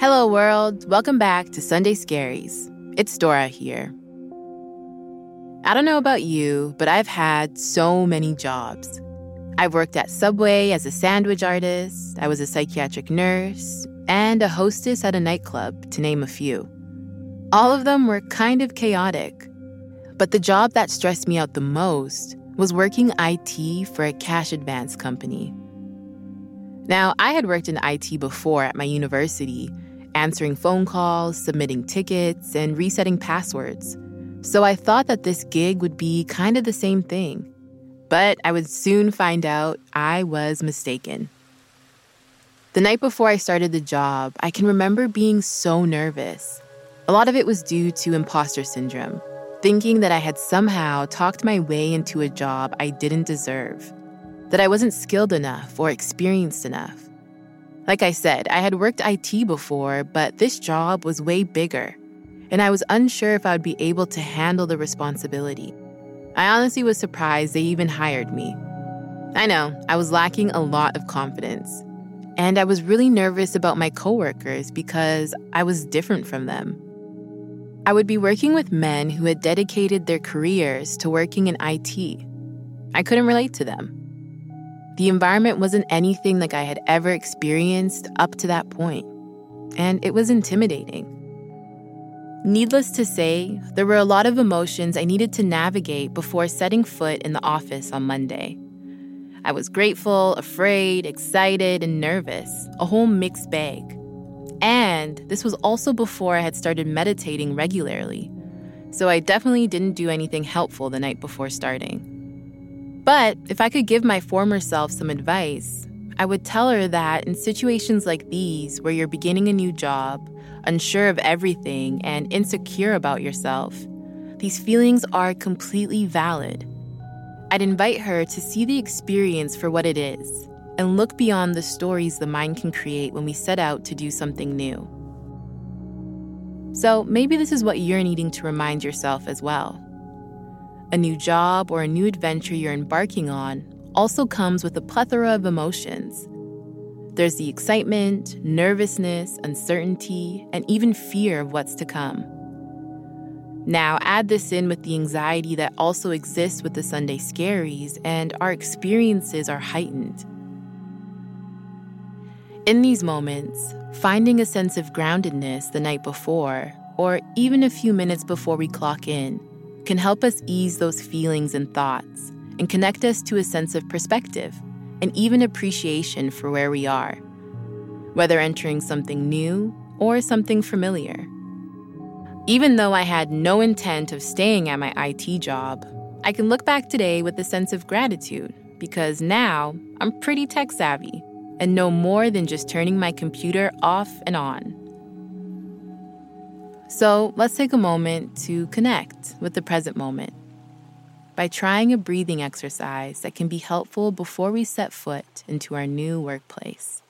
Hello world, welcome back to Sunday Scaries. It's Dora here. I don't know about you, but I've had so many jobs. I've worked at Subway as a sandwich artist, I was a psychiatric nurse, and a hostess at a nightclub, to name a few. All of them were kind of chaotic. But the job that stressed me out the most was working IT for a cash advance company. Now, I had worked in IT before at my university, answering phone calls, submitting tickets, and resetting passwords. So I thought that this gig would be kind of the same thing. But I would soon find out I was mistaken. The night before I started the job, I can remember being so nervous. A lot of it was due to imposter syndrome, thinking that I had somehow talked my way into a job I didn't deserve, that I wasn't skilled enough or experienced enough. Like I said, I had worked IT before, but this job was way bigger, and I was unsure if I would be able to handle the responsibility. I honestly was surprised they even hired me. I know, I was lacking a lot of confidence, and I was really nervous about my coworkers because I was different from them. I would be working with men who had dedicated their careers to working in IT. I couldn't relate to them. The environment wasn't anything like I had ever experienced up to that point, and it was intimidating. Needless to say, there were a lot of emotions I needed to navigate before setting foot in the office on Monday. I was grateful, afraid, excited, and nervous, a whole mixed bag. And this was also before I had started meditating regularly, so I definitely didn't do anything helpful the night before starting. But if I could give my former self some advice, I would tell her that in situations like these where you're beginning a new job, unsure of everything, and insecure about yourself, these feelings are completely valid. I'd invite her to see the experience for what it is, and look beyond the stories the mind can create when we set out to do something new. So maybe this is what you're needing to remind yourself as well. A new job or a new adventure you're embarking on also comes with a plethora of emotions. There's the excitement, nervousness, uncertainty, and even fear of what's to come. Now add this in with the anxiety that also exists with the Sunday Scaries, and our experiences are heightened. In these moments, finding a sense of groundedness the night before, or even a few minutes before we clock in, can help us ease those feelings and thoughts, and connect us to a sense of perspective, and even appreciation for where we are, whether entering something new or something familiar. Even though I had no intent of staying at my IT job, I can look back today with a sense of gratitude because now I'm pretty tech savvy and know more than just turning my computer off and on. So let's take a moment to connect with the present moment by trying a breathing exercise that can be helpful before we set foot into our new workplace.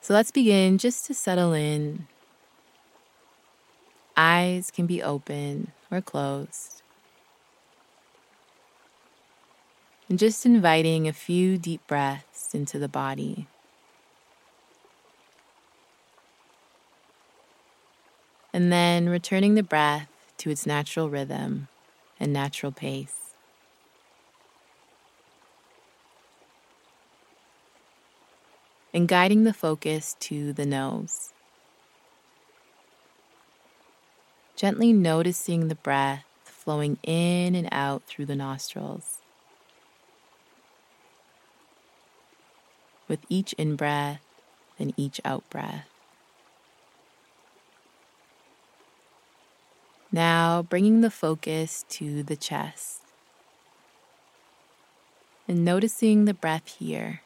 So let's begin just to settle in. Eyes can be open or closed. And just inviting a few deep breaths into the body. And then returning the breath to its natural rhythm and natural pace. And guiding the focus to the nose. Gently noticing the breath flowing in and out through the nostrils. With each in-breath and each out-breath. Now bringing the focus to the chest. And noticing the breath here.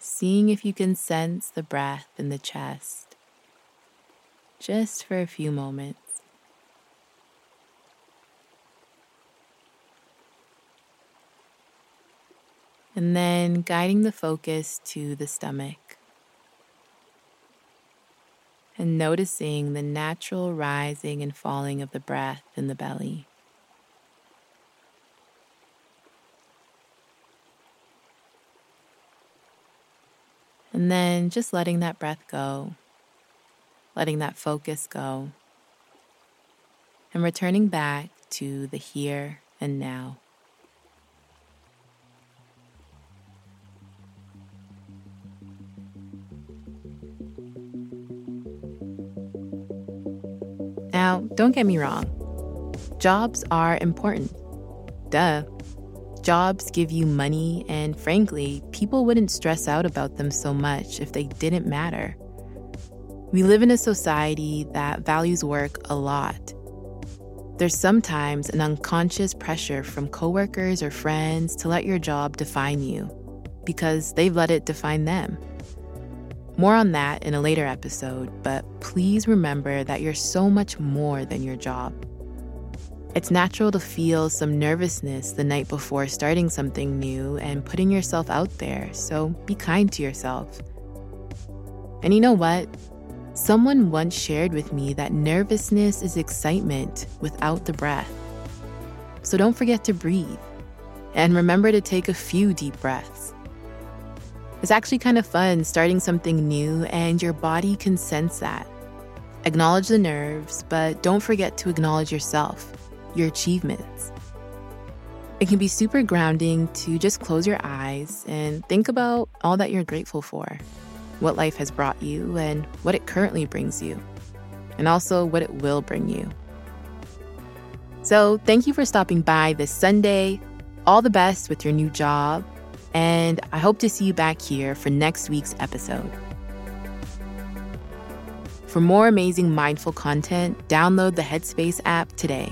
Seeing if you can sense the breath in the chest. Just for a few moments. And then guiding the focus to the stomach and noticing the natural rising and falling of the breath in the belly. And then just letting that breath go. Letting that focus go, and returning back to the here and now. Now, don't get me wrong. Jobs are important. Duh. Jobs give you money, and frankly, people wouldn't stress out about them so much if they didn't matter. We live in a society that values work a lot. There's sometimes an unconscious pressure from coworkers or friends to let your job define you because they've let it define them. More on that in a later episode, but please remember that you're so much more than your job. It's natural to feel some nervousness the night before starting something new and putting yourself out there, so be kind to yourself. And you know what? Someone once shared with me that nervousness is excitement without the breath. So don't forget to breathe and remember to take a few deep breaths. It's actually kind of fun starting something new and your body can sense that. Acknowledge the nerves, but don't forget to acknowledge yourself, your achievements. It can be super grounding to just close your eyes and think about all that you're grateful for. What life has brought you and what it currently brings you, and also what it will bring you. So thank you for stopping by this Sunday. All the best with your new job, and I hope to see you back here for next week's episode. For more amazing mindful content, download the Headspace app today.